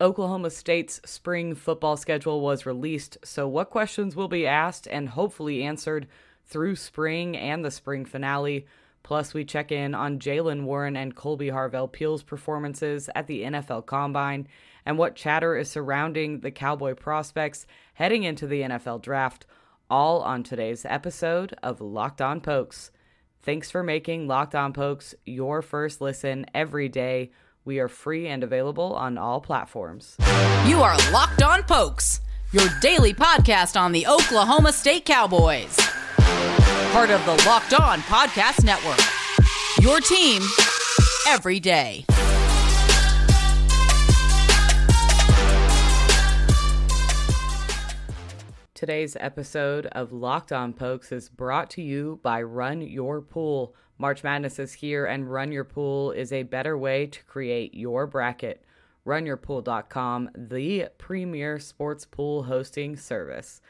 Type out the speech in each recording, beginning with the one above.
Oklahoma State's spring football schedule was released, so what questions will be asked and hopefully answered through spring and the spring finale. Plus, we check in on Jaylen Warren and Kolby Harvell-Peel's performances at the NFL Combine and what chatter is surrounding the Cowboy prospects heading into the NFL Draft, all on today's episode of Locked On Pokes. Thanks for making Locked On Pokes your first listen every day. We are free and available on all platforms. You are Locked On Pokes, your daily podcast on the Oklahoma State Cowboys. Part of the Locked On Podcast Network, your team every day. Today's episode of Locked On Pokes is brought to you by Run Your Pool. March Madness is here, and Run Your Pool is a better way to create your bracket. RunYourPool.com, the premier sports pool hosting service.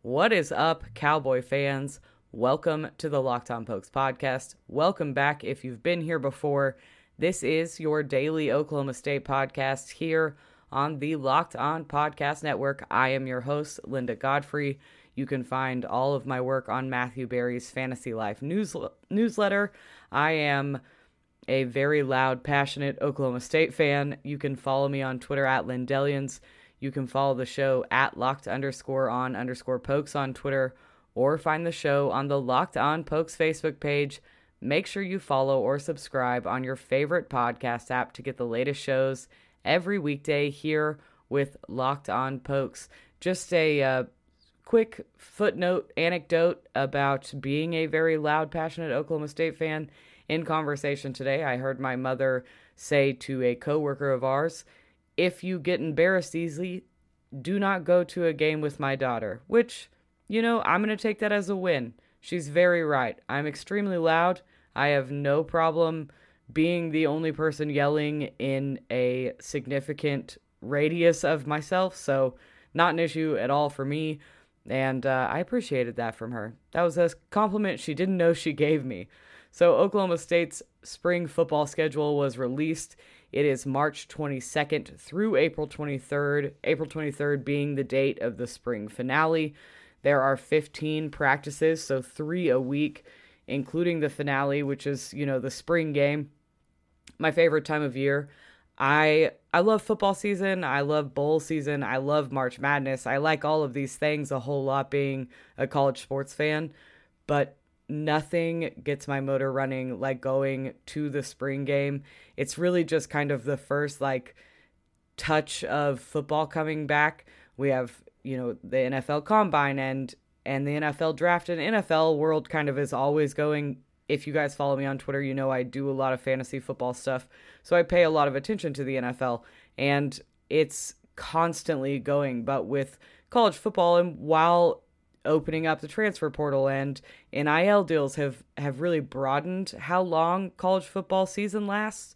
What is up, Cowboy fans? Welcome to the Locked On Pokes podcast. Welcome back if you've been here before. This is your daily Oklahoma State podcast here on the Locked On Podcast Network. I am your host, Linda Godfrey. You can find all of my work on Matthew Berry's Fantasy Life newsletter. I am a very loud, passionate Oklahoma State fan. You can follow me on Twitter at Lindellians. You can follow the show at locked_on_pokes on Twitter, or find the show on the Locked On Pokes Facebook page. Make sure you follow or subscribe on your favorite podcast app to get the latest shows every weekday here with Locked On Pokes. Just a quick footnote anecdote about being a very loud, passionate Oklahoma State fan. In conversation today, I heard my mother say to a coworker of ours, "If you get embarrassed easily, do not go to a game with my daughter," which, you know, I'm going to take that as a win. She's very right. I'm extremely loud. I have no problem being the only person yelling in a significant radius of myself, so not an issue at all for me, and I appreciated that from her. That was a compliment she didn't know she gave me. So Oklahoma State's spring football schedule was released. It is March 22nd through April 23rd, April 23rd being the date of the spring finale. There are 15 practices, so 3 a week, including the finale, which is, you know, the spring game. My favorite time of year. I love football season. I love bowl season. I love March Madness. I like all of these things a whole lot being a college sports fan, but nothing gets my motor running like going to the spring game. It's really just kind of the first, like, touch of football coming back. We have, you know, the NFL Combine and the NFL Draft, and NFL World kind of is always going. If you guys follow me on Twitter, you know I do a lot of fantasy football stuff, so I pay a lot of attention to the NFL, and it's constantly going. But with college football, and while opening up the transfer portal and NIL deals have really broadened how long college football season lasts,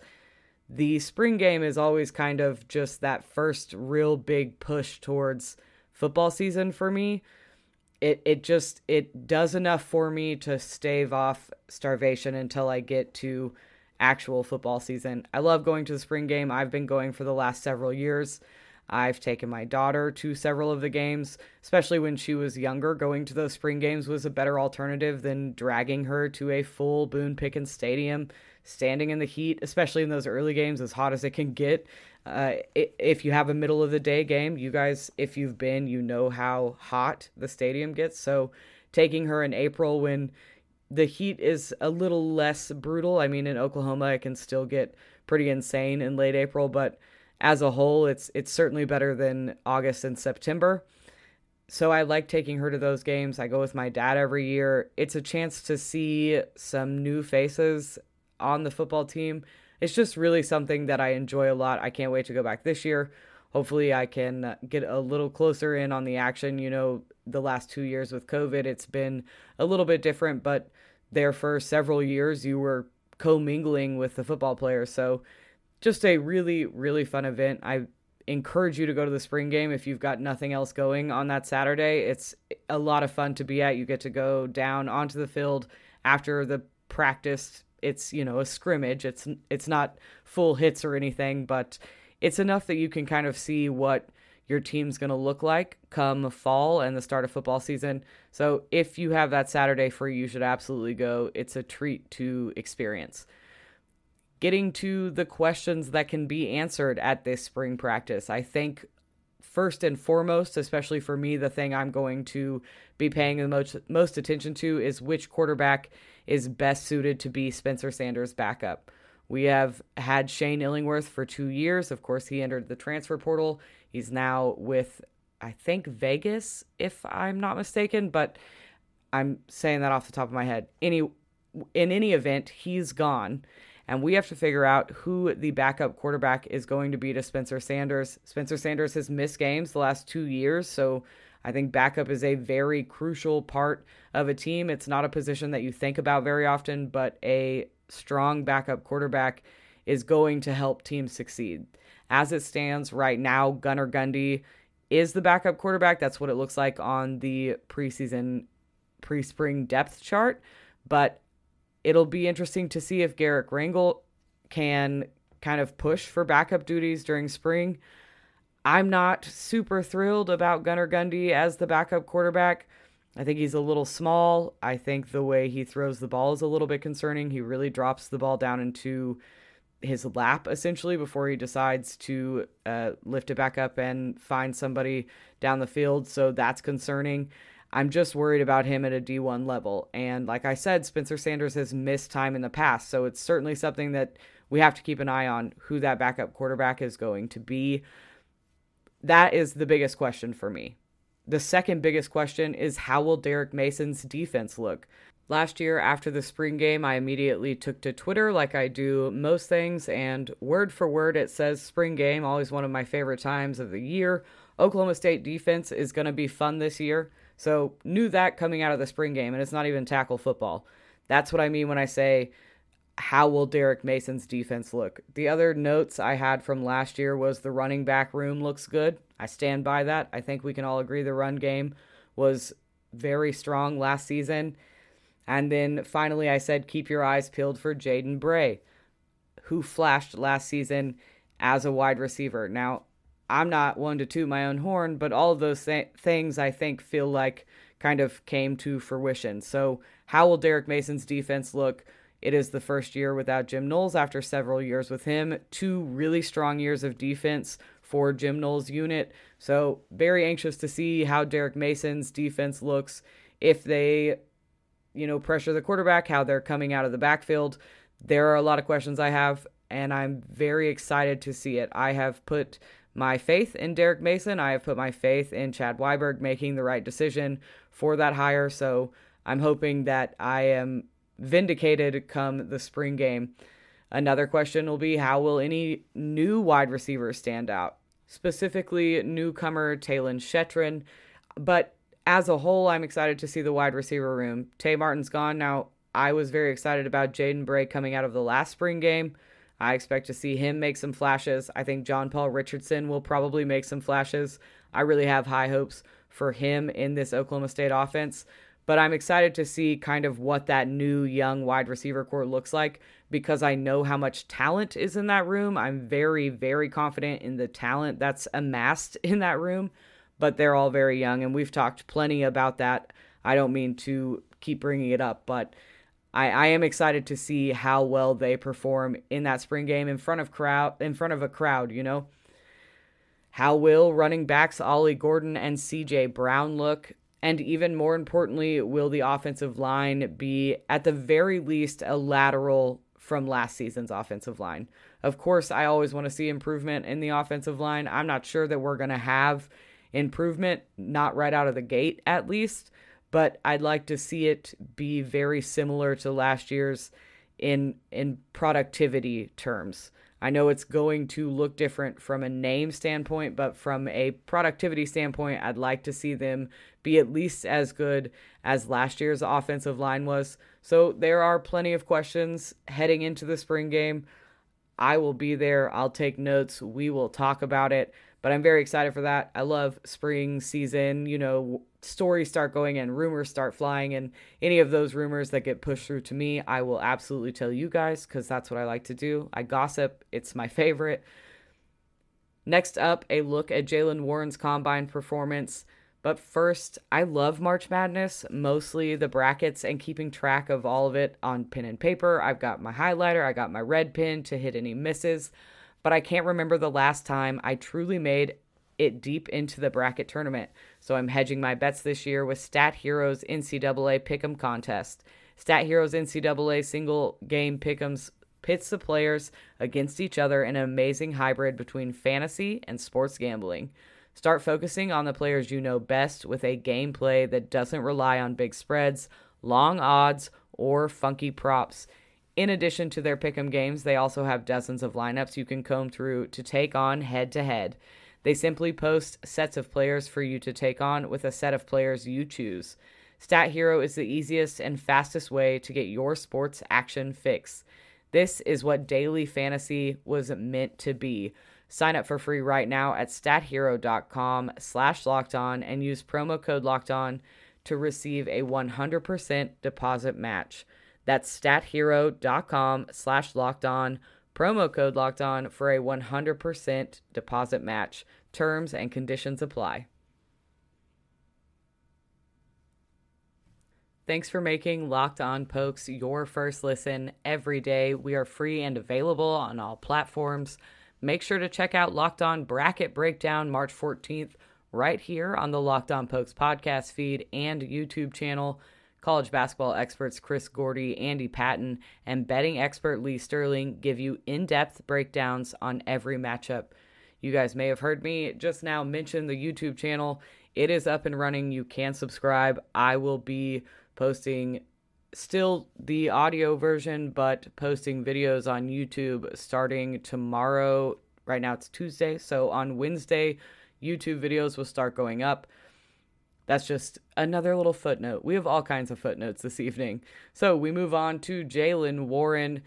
the spring game is always kind of just that first real big push towards football season for me. It does enough for me to stave off starvation until I get to actual football season. I love going to the spring game. I've been going for the last several years. I've taken my daughter to several of the games, especially when she was younger. Going to those spring games was a better alternative than dragging her to a full Boone Pickens stadium, standing in the heat, especially in those early games, as hot as it can get. If you have a middle of the day game, you guys, if you've been, you know how hot the stadium gets. So taking her in April when the heat is a little less brutal. I mean, in Oklahoma, it can still get pretty insane in late April, but as a whole, it's certainly better than August and September. So I like taking her to those games. I go with my dad every year. It's a chance to see some new faces on the football team. It's just really something that I enjoy a lot. I can't wait to go back this year. Hopefully I can get a little closer in on the action. You know, the last 2 years with COVID, it's been a little bit different, but there for several years, you were co-mingling with the football players. So just a really, really fun event. I encourage you to go to the spring game if you've got nothing else going on that Saturday. It's a lot of fun to be at. You get to go down onto the field after the practice. It's, you know, a scrimmage. It's not full hits or anything, but it's enough that you can kind of see what your team's going to look like come fall and the start of football season. So if you have that Saturday free, you should absolutely go. It's a treat to experience. Getting to the questions that can be answered at this spring practice, I think first and foremost, especially for me, the thing I'm going to be paying the most attention to is which quarterback is best suited to be Spencer Sanders' backup. We have had Shane Illingworth for 2 years. Of course, he entered the transfer portal. He's now with, I think, Vegas, if I'm not mistaken, but I'm saying that off the top of my head. In any event, he's gone, and we have to figure out who the backup quarterback is going to be to Spencer Sanders. Spencer Sanders has missed games the last 2 years, so I think backup is a very crucial part of a team. It's not a position that you think about very often, but a strong backup quarterback is going to help teams succeed. As it stands right now, Gunnar Gundy is the backup quarterback. That's what it looks like on the preseason, pre-spring depth chart. But it'll be interesting to see if Garrick Wrangell can kind of push for backup duties during spring. I'm not super thrilled about Gunnar Gundy as the backup quarterback. I think he's a little small. I think the way he throws the ball is a little bit concerning. He really drops the ball down into his lap, essentially, before he decides to lift it back up and find somebody down the field. So that's concerning. I'm just worried about him at a D1 level. And like I said, Spencer Sanders has missed time in the past. So it's certainly something that we have to keep an eye on, who that backup quarterback is going to be. That is the biggest question for me. The second biggest question is, how will Derek Mason's defense look? Last year, after the spring game, I immediately took to Twitter like I do most things, and word for word it says spring game, always one of my favorite times of the year. Oklahoma State defense is going to be fun this year, so knew that coming out of the spring game, and it's not even tackle football. That's what I mean when I say, how will Derek Mason's defense look? The other notes I had from last year was the running back room looks good. I stand by that. I think we can all agree the run game was very strong last season. And then finally, I said, keep your eyes peeled for Jaden Bray, who flashed last season as a wide receiver. Now, I'm not one to toot my own horn, but all of those things I think feel like kind of came to fruition. So how will Derek Mason's defense look? It is the first year without Jim Knowles after several years with him. Two really strong years of defense for Jim Knowles' unit. So very anxious to see how Derek Mason's defense looks, if they, pressure the quarterback, how they're coming out of the backfield. There are a lot of questions I have, and I'm very excited to see it. I have put my faith in Derek Mason. I have put my faith in Chad Weiberg making the right decision for that hire. So I'm hoping that I am vindicated come the spring game. Another question will be, how will any new wide receivers stand out? Specifically, newcomer Tylan Shetrone. But as a whole, I'm excited to see the wide receiver room. Tay Martin's gone. Now, I was very excited about Jaden Bray coming out of the last spring game. I expect to see him make some flashes. I think John Paul Richardson will probably make some flashes. I really have high hopes for him in this Oklahoma State offense. But I'm excited to see kind of what that new young wide receiver core looks like, because I know how much talent is in that room. I'm very, very confident in the talent that's amassed in that room, but they're all very young, and we've talked plenty about that. I don't mean to keep bringing it up, but I am excited to see how well they perform in that spring game in front of a crowd, How will running backs Ollie Gordon and CJ Brown look? And even more importantly, will the offensive line be, at the very least, a lateral from last season's offensive line? Of course, I always want to see improvement in the offensive line. I'm not sure that we're going to have improvement, not right out of the gate at least, but I'd like to see it be very similar to last year's in productivity terms. I know it's going to look different from a name standpoint, but from a productivity standpoint, I'd like to see them be at least as good as last year's offensive line was. So there are plenty of questions heading into the spring game. I will be there. I'll take notes. We will talk about it, but I'm very excited for that. I love spring season. Stories start going and rumors start flying, and any of those rumors that get pushed through to me, I will absolutely tell you guys, because that's what I like to do. I gossip. It's my favorite. Next up, a look at Jaylen Warren's combine performance. But first, I love March Madness, mostly the brackets and keeping track of all of it on pen and paper. I've got my highlighter, I got my red pen to hit any misses, but I can't remember the last time I truly made it deep into the bracket tournament. So I'm hedging my bets this year with Stat Heroes NCAA Pick'em contest. Stat Heroes NCAA single game pick'ems pits the players against each other in an amazing hybrid between fantasy and sports gambling. Start focusing on the players you know best with a gameplay that doesn't rely on big spreads, long odds, or funky props. In addition to their pick'em games, they also have dozens of lineups you can comb through to take on head-to-head. They simply post sets of players for you to take on with a set of players you choose. Stat Hero is the easiest and fastest way to get your sports action fix. This is what daily fantasy was meant to be. Sign up for free right now at stathero.com/lockedon and use promo code LOCKEDON to receive a 100% deposit match. That's stathero.com/lockedon, promo code LOCKEDON for a 100% deposit match. Terms and conditions apply. Thanks for making Locked On Pokes your first listen every day. We are free and available on all platforms. Make sure to check out Locked On Bracket Breakdown March 14th right here on the Locked On Pokes podcast feed and YouTube channel. College basketball experts Chris Gordy, Andy Patton, and betting expert Lee Sterling give you in-depth breakdowns on every matchup. You guys may have heard me just now mention the YouTube channel. It is up and running. You can subscribe. I will be posting still the audio version, but posting videos on YouTube starting tomorrow. Right now it's Tuesday, so on Wednesday, YouTube videos will start going up. That's just another little footnote. We have all kinds of footnotes this evening. So we move on to Jaylen Warren.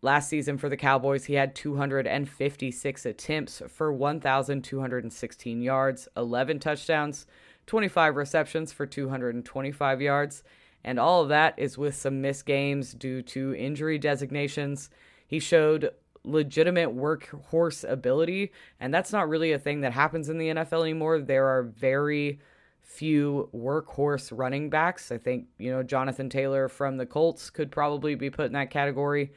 Last season for the Cowboys, he had 256 attempts for 1,216 yards, 11 touchdowns, 25 receptions for 225 yards. And all of that is with some missed games due to injury designations. He showed legitimate workhorse ability, and that's not really a thing that happens in the NFL anymore. There are very few workhorse running backs. I think, Jonathan Taylor from the Colts could probably be put in that category.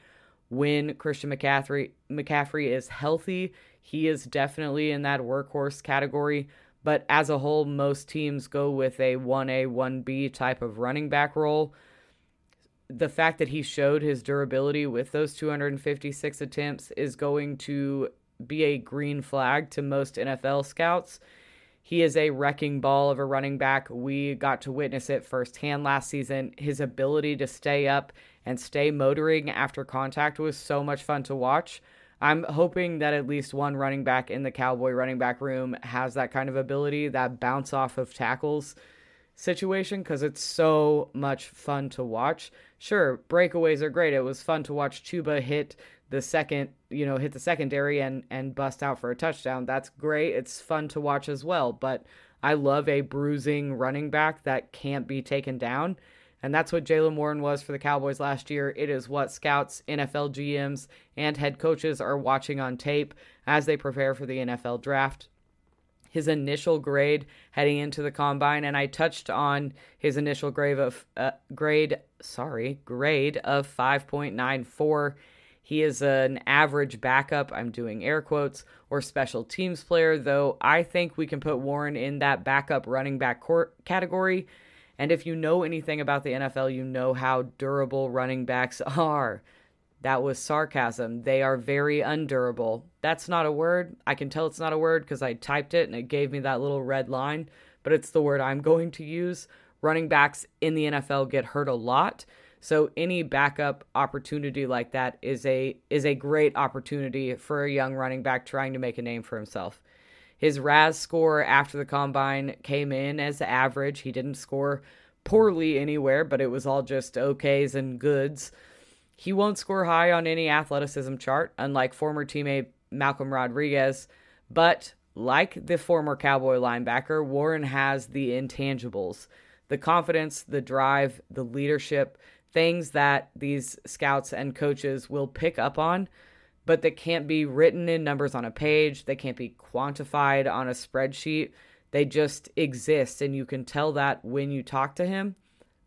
When Christian McCaffrey is healthy, he is definitely in that workhorse category. But as a whole, most teams go with a 1A, 1B type of running back role. The fact that he showed his durability with those 256 attempts is going to be a green flag to most NFL scouts. He is a wrecking ball of a running back. We got to witness it firsthand last season. His ability to stay up and stay motoring after contact was so much fun to watch. I'm hoping that at least one running back in the Cowboy running back room has that kind of ability, that bounce off of tackles situation, because it's so much fun to watch. Sure, breakaways are great. It was fun to watch Chuba hit the secondary and bust out for a touchdown. That's great. It's fun to watch as well. But I love a bruising running back that can't be taken down. And that's what Jaylen Warren was for the Cowboys last year. It is what scouts, NFL GMs, and head coaches are watching on tape as they prepare for the NFL draft. His initial grade heading into the combine, and I touched on his initial grade of 5.94. He is an average backup, I'm doing air quotes, or special teams player, though I think we can put Warren in that backup running back category. And if you know anything about the NFL, you know how durable running backs are. That was sarcasm. They are very undurable. That's not a word. I can tell it's not a word because I typed it and it gave me that little red line, but it's the word I'm going to use. Running backs in the NFL get hurt a lot. So any backup opportunity like that is a great opportunity for a young running back trying to make a name for himself. His RAS score after the combine came in as average. He didn't score poorly anywhere, but it was all just okays and goods. He won't score high on any athleticism chart, unlike former teammate Malcolm Rodriguez. But like the former Cowboy linebacker, Warren has the intangibles, the confidence, the drive, the leadership, things that these scouts and coaches will pick up on. but that can't be written in numbers on a page. They can't be quantified on a spreadsheet. They just exist, and you can tell that when you talk to him,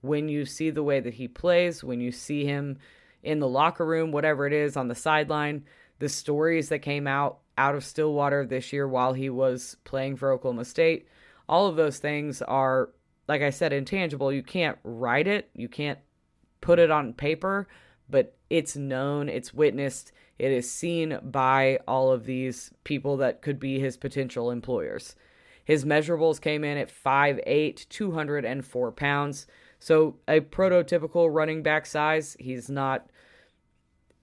when you see the way that he plays, when you see him in the locker room, whatever it is, on the sideline, the stories that came out of Stillwater this year while he was playing for Oklahoma State. All of those things are, like I said, intangible. You can't write it. You can't put it on paper, but it's known, it's witnessed, it is seen by all of these people that could be his potential employers. His measurables came in at 5'8", 204 pounds. So a prototypical running back size. He's not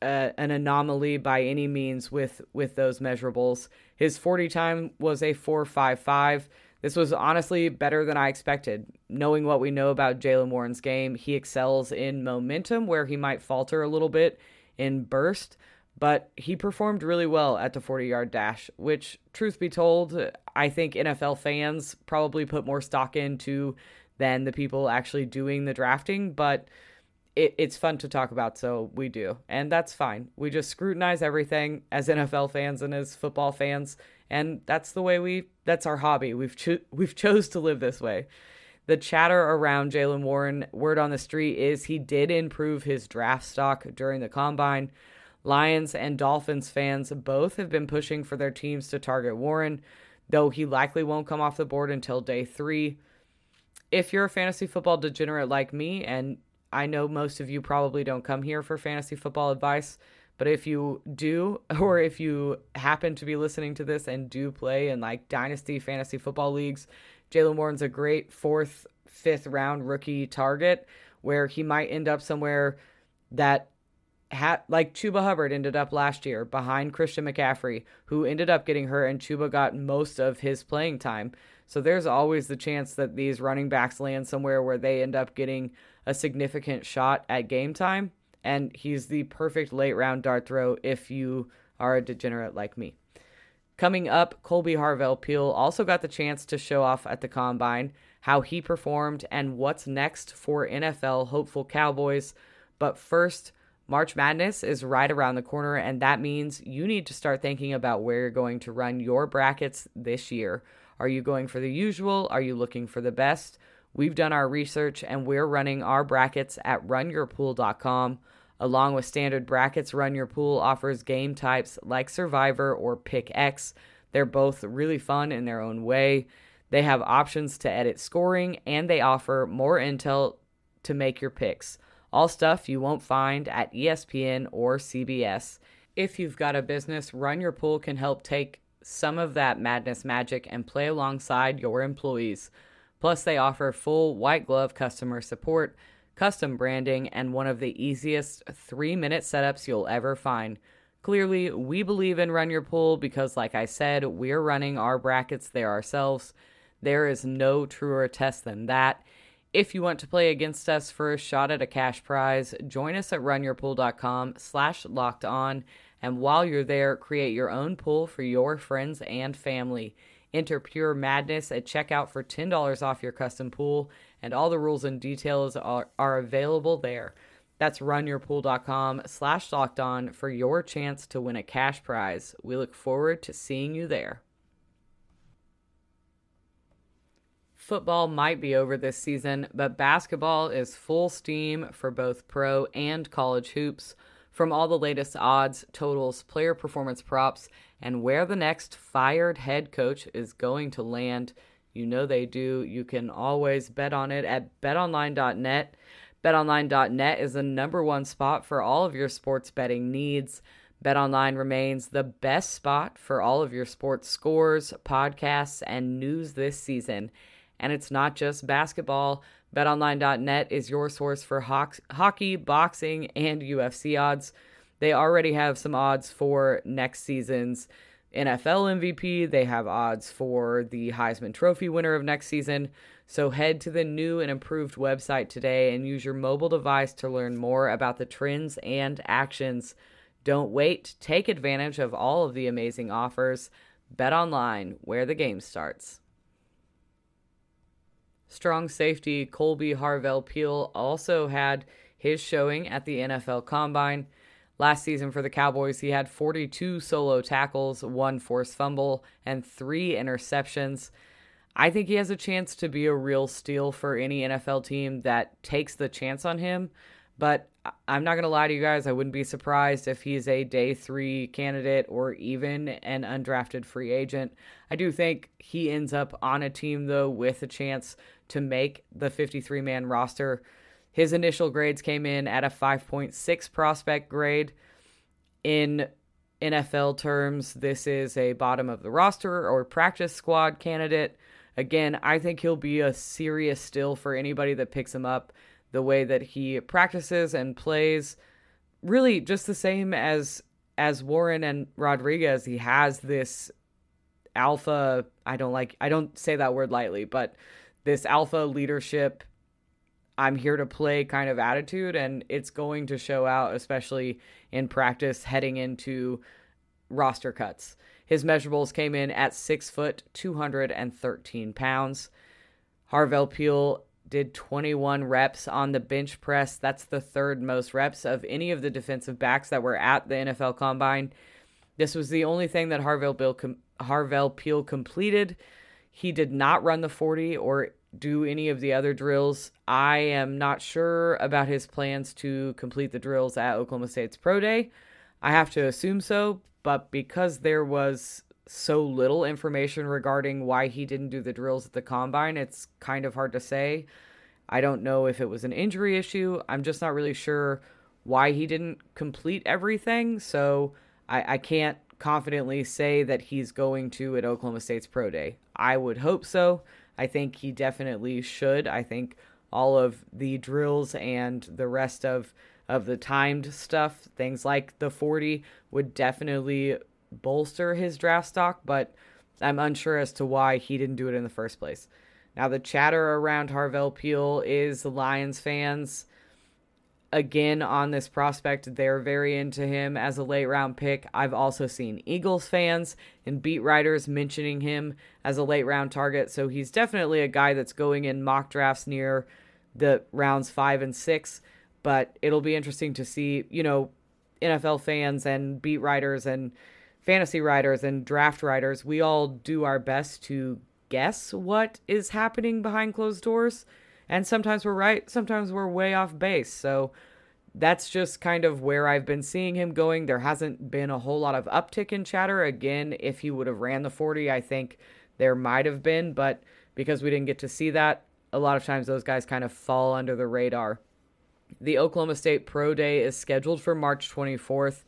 an anomaly by any means with those measurables. His 40 time was a 4.55. This was honestly better than I expected. Knowing what we know about Jaylen Warren's game, he excels in momentum where he might falter a little bit in burst, but he performed really well at the 40-yard dash, which, truth be told, I think NFL fans probably put more stock into than the people actually doing the drafting, but it's fun to talk about, so we do, and that's fine. We just scrutinize everything as NFL fans and as football fans, and that's the way that's our hobby. We've chose to live this way. The chatter around Jaylen Warren, word on the street is he did improve his draft stock during the combine. Lions and Dolphins fans both have been pushing for their teams to target Warren, though he likely won't come off the board until day 3. If you're a fantasy football degenerate like me, and I know most of you probably don't come here for fantasy football advice, but if you do, or if you happen to be listening to this and do play in like dynasty fantasy football leagues, Jaylen Warren's a great 4th, 5th round rookie target where he might end up somewhere that like Chuba Hubbard ended up last year behind Christian McCaffrey, who ended up getting hurt, and Chuba got most of his playing time. So there's always the chance that these running backs land somewhere where they end up getting a significant shot at game time, and he's the perfect late-round dart throw if you are a degenerate like me. Coming up, Kolby Harvell-Peel also got the chance to show off at the Combine how he performed and what's next for NFL hopeful Cowboys. But first, March Madness is right around the corner, and that means you need to start thinking about where you're going to run your brackets this year. Are you going for the usual? Are you looking for the best? We've done our research, and we're running our brackets at runyourpool.com. Along with standard brackets, Run Your Pool offers game types like Survivor or Pick X. They're both really fun in their own way. They have options to edit scoring, and they offer more intel to make your picks. All stuff you won't find at ESPN or CBS. If you've got a business, Run Your Pool can help take some of that madness magic and play alongside your employees. Plus, they offer full white glove customer support, custom branding, and one of the easiest 3-minute setups you'll ever find. Clearly, we believe in Run Your Pool because, like I said, we're running our brackets there ourselves. There is no truer test than that. If you want to play against us for a shot at a cash prize, join us at runyourpool.com/lockedon. And while you're there, create your own pool for your friends and family. Enter Pure Madness at checkout for $10 off your custom pool, and all the rules and details are available there. That's runyourpool.com/lockedon for your chance to win a cash prize. We look forward to seeing you there. Football might be over this season, but basketball is full steam for both pro and college hoops. From all the latest odds, totals, player performance props, and where the next fired head coach is going to land. You know they do. You can always bet on it at betonline.net. Betonline.net is the #1 spot for all of your sports betting needs. Betonline remains the best spot for all of your sports scores, podcasts, and news this season. And it's not just basketball. BetOnline.net is your source for hockey, boxing, and UFC odds. They already have some odds for next season's NFL MVP. They have odds for the Heisman Trophy winner of next season. So head to the new and improved website today and use your mobile device to learn more about the trends and actions. Don't wait. Take advantage of all of the amazing offers. BetOnline, where the game starts. Strong safety Kolby Harvell-Peel also had his showing at the NFL Combine. Last season for the Cowboys, he had 42 solo tackles, one forced fumble, and three interceptions. I think he has a chance to be a real steal for any NFL team that takes the chance on him. But I'm not going to lie to you guys, I wouldn't be surprised if he's a day three candidate or even an undrafted free agent. I do think he ends up on a team, though, with a chance to make the 53-man roster. His initial grades came in at a 5.6 prospect grade. In NFL terms, this is a bottom of the roster or practice squad candidate. Again, I think he'll be a serious steal for anybody that picks him up. The way that he practices and plays, really just the same as Warren and Rodriguez. He has this alpha, I don't say that word lightly, but this alpha leadership, I'm here to play kind of attitude, and it's going to show out, especially in practice heading into roster cuts. His measurables came in at 6 foot, 213 pounds. Harvell-Peel did 21 reps on the bench press. That's the third most reps of any of the defensive backs that were at the NFL Combine. This was the only thing that Harvell-Peel completed. He did not run the 40 or do any of the other drills. I am not sure about his plans to complete the drills at Oklahoma State's Pro Day. I have to assume so, but because there was so little information regarding why he didn't do the drills at the Combine, it's kind of hard to say. I don't know if it was an injury issue. I'm just not really sure why he didn't complete everything. So I can't confidently say that he's going to at Oklahoma State's Pro Day. I would hope so. I think he definitely should. I think all of the drills and the rest of the timed stuff, things like the 40, would definitely bolster his draft stock, but I'm unsure as to why he didn't do it in the first place. Now, the chatter around Harvell-Peel is Lions fans. Again, on this prospect, they're very into him as a late-round pick. I've also seen Eagles fans and beat writers mentioning him as a late-round target, so he's definitely a guy that's going in mock drafts near the rounds 5 and 6, but it'll be interesting to see, NFL fans and beat writers and fantasy writers and draft writers, we all do our best to guess what is happening behind closed doors. And sometimes we're right, sometimes we're way off base. So that's just kind of where I've been seeing him going. There hasn't been a whole lot of uptick in chatter. Again, if he would have ran the 40, I think there might have been, but because we didn't get to see that, a lot of times those guys kind of fall under the radar. The Oklahoma State Pro Day is scheduled for March 24th.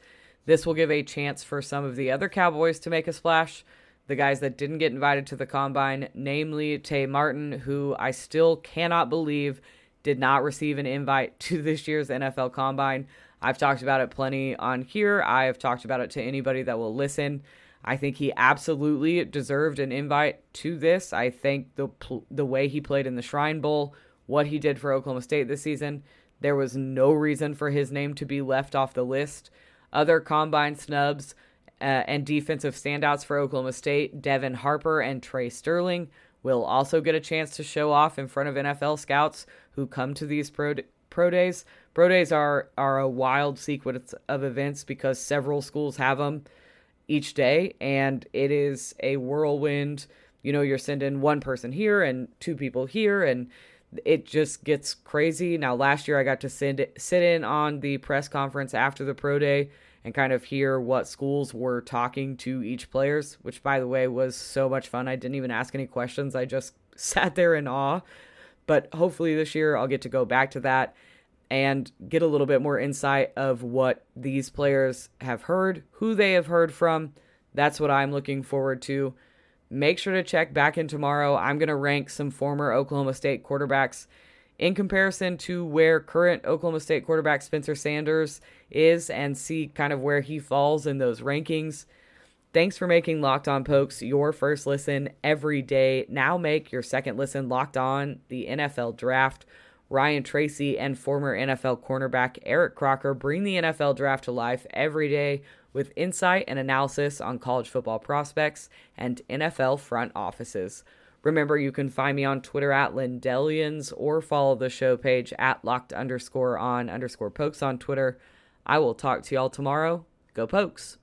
This will give a chance for some of the other Cowboys to make a splash, the guys that didn't get invited to the Combine, namely Tay Martin, who I still cannot believe did not receive an invite to this year's NFL Combine. I've talked about it plenty on here. I have talked about it to anybody that will listen. I think he absolutely deserved an invite to this. I think the way he played in the Shrine Bowl, what he did for Oklahoma State this season, there was no reason for his name to be left off the list. Other Combine snubs and defensive standouts for Oklahoma State, Devin Harper and Trey Sterling, will also get a chance to show off in front of NFL scouts who come to these pro days. Pro days are a wild sequence of events because several schools have them each day, and it is a whirlwind. You're sending one person here and two people here, and it just gets crazy. Now, last year I got to sit in on the press conference after the Pro Day and kind of hear what schools were talking to each players, which, by the way, was so much fun. I didn't even ask any questions. I just sat there in awe. But hopefully this year I'll get to go back to that and get a little bit more insight of what these players have heard, who they have heard from. That's what I'm looking forward to. Make sure to check back in tomorrow. I'm going to rank some former Oklahoma State quarterbacks in comparison to where current Oklahoma State quarterback Spencer Sanders is and see kind of where he falls in those rankings. Thanks for making Locked On Pokes your first listen every day. Now make your second listen Locked On the NFL Draft. Ryan Tracy and former NFL cornerback Eric Crocker bring the NFL Draft to life every day with insight and analysis on college football prospects and NFL front offices. Remember, you can find me on Twitter at Lindellians or follow the show page at locked_on_pokes on Twitter. I will talk to y'all tomorrow. Go Pokes!